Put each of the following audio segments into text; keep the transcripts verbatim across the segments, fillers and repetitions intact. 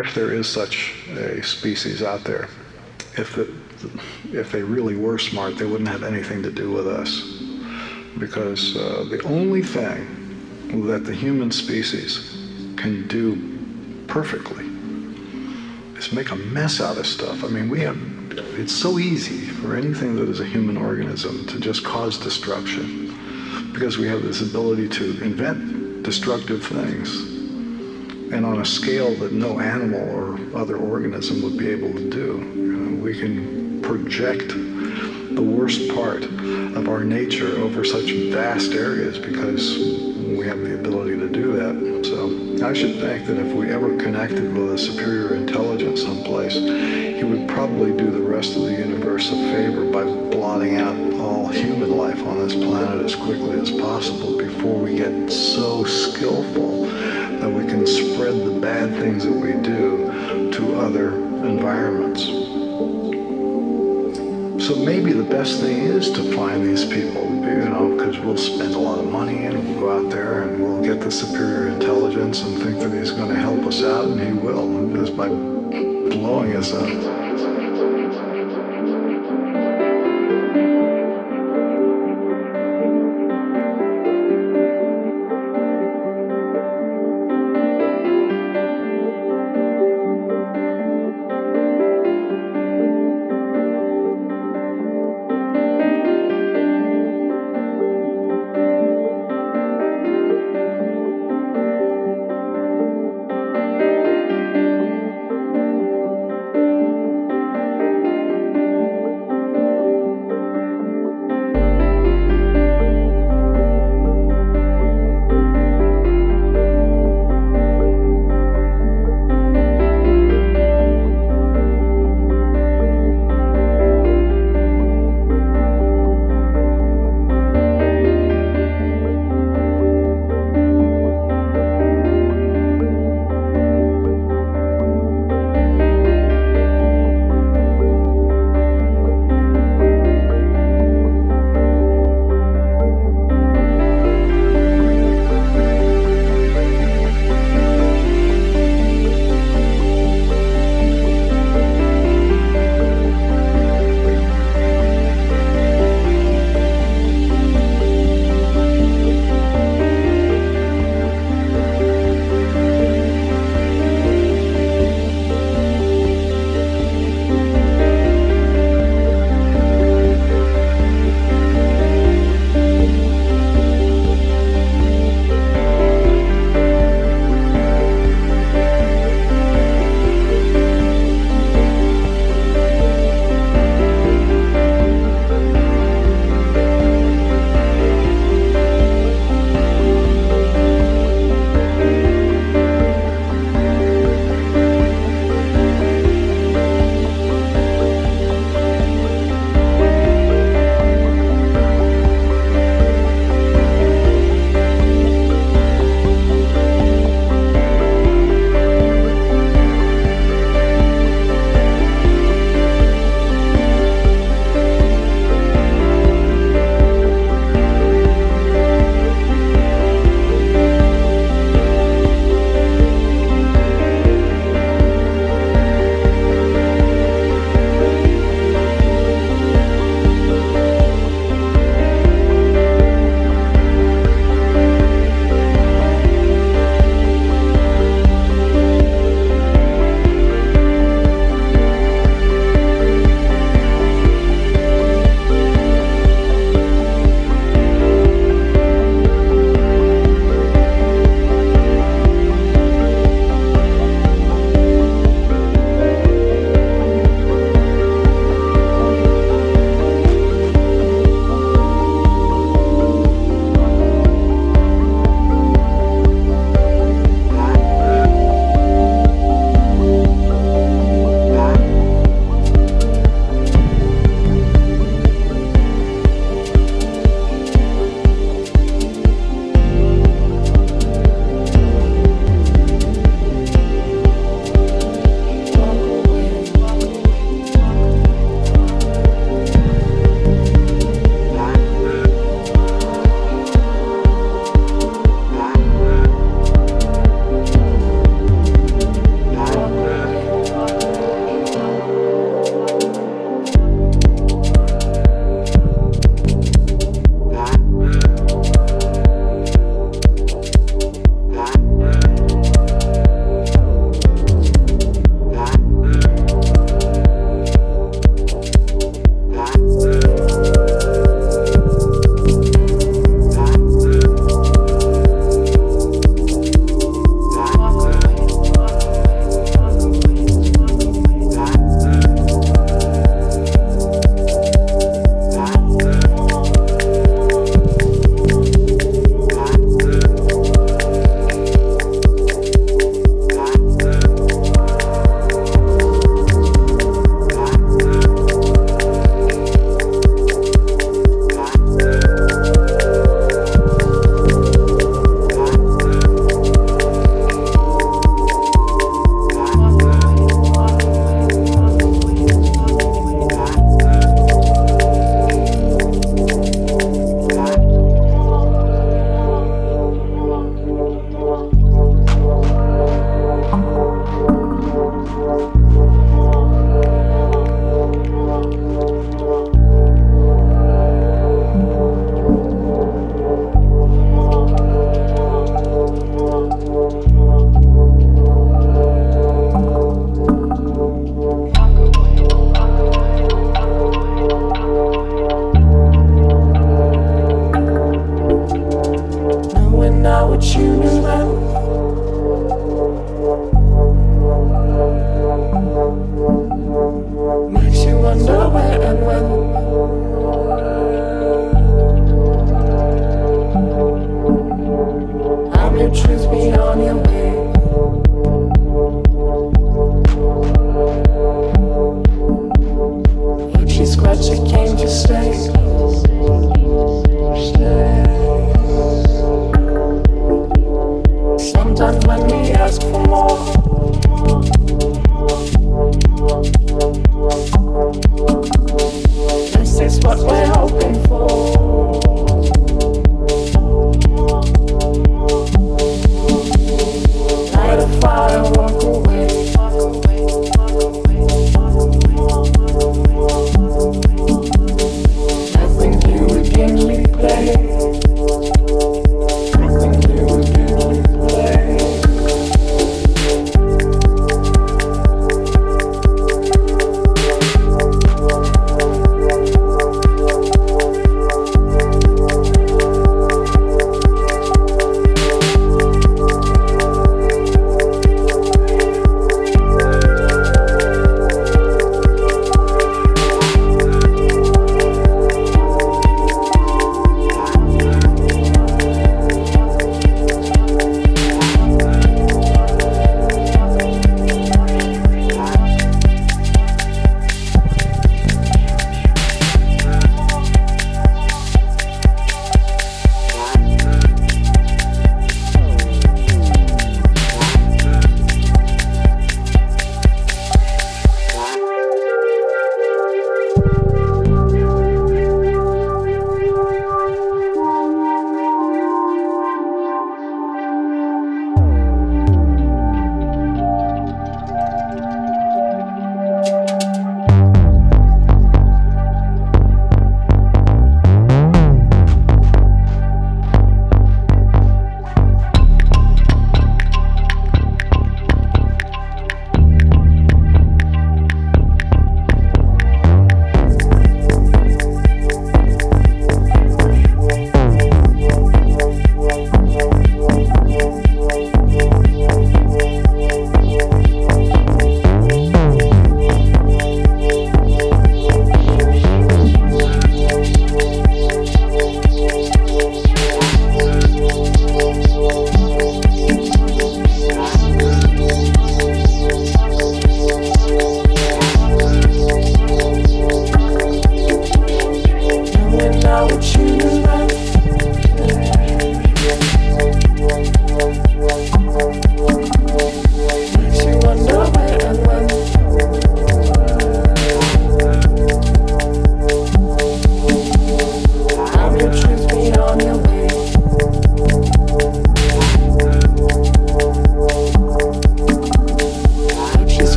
if there is such a species out there. If, it, if they really were smart, they wouldn't have anything to do with us. Because uh, the only thing that the human species can do perfectly is make a mess out of stuff. I mean, we have, it's so easy for anything that is a human organism to just cause destruction, because we have this ability to invent destructive things, and on a scale that no animal or other organism would be able to do. You know, we can project the worst part of our nature over such vast areas because we have the ability to do that. So I should think that if we ever connected with a superior intelligence someplace, he would probably do the rest of the universe a favor by blotting out all human life on this planet as quickly as possible before we get so skillful that we can spread the bad things that we do to other environments. So maybe the best thing is to find these people, you know, because we'll spend a lot of money and we'll go out there and we'll get the superior intelligence and think that he's going to help us out, and he will, just by blowing us up.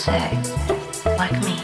say, like me.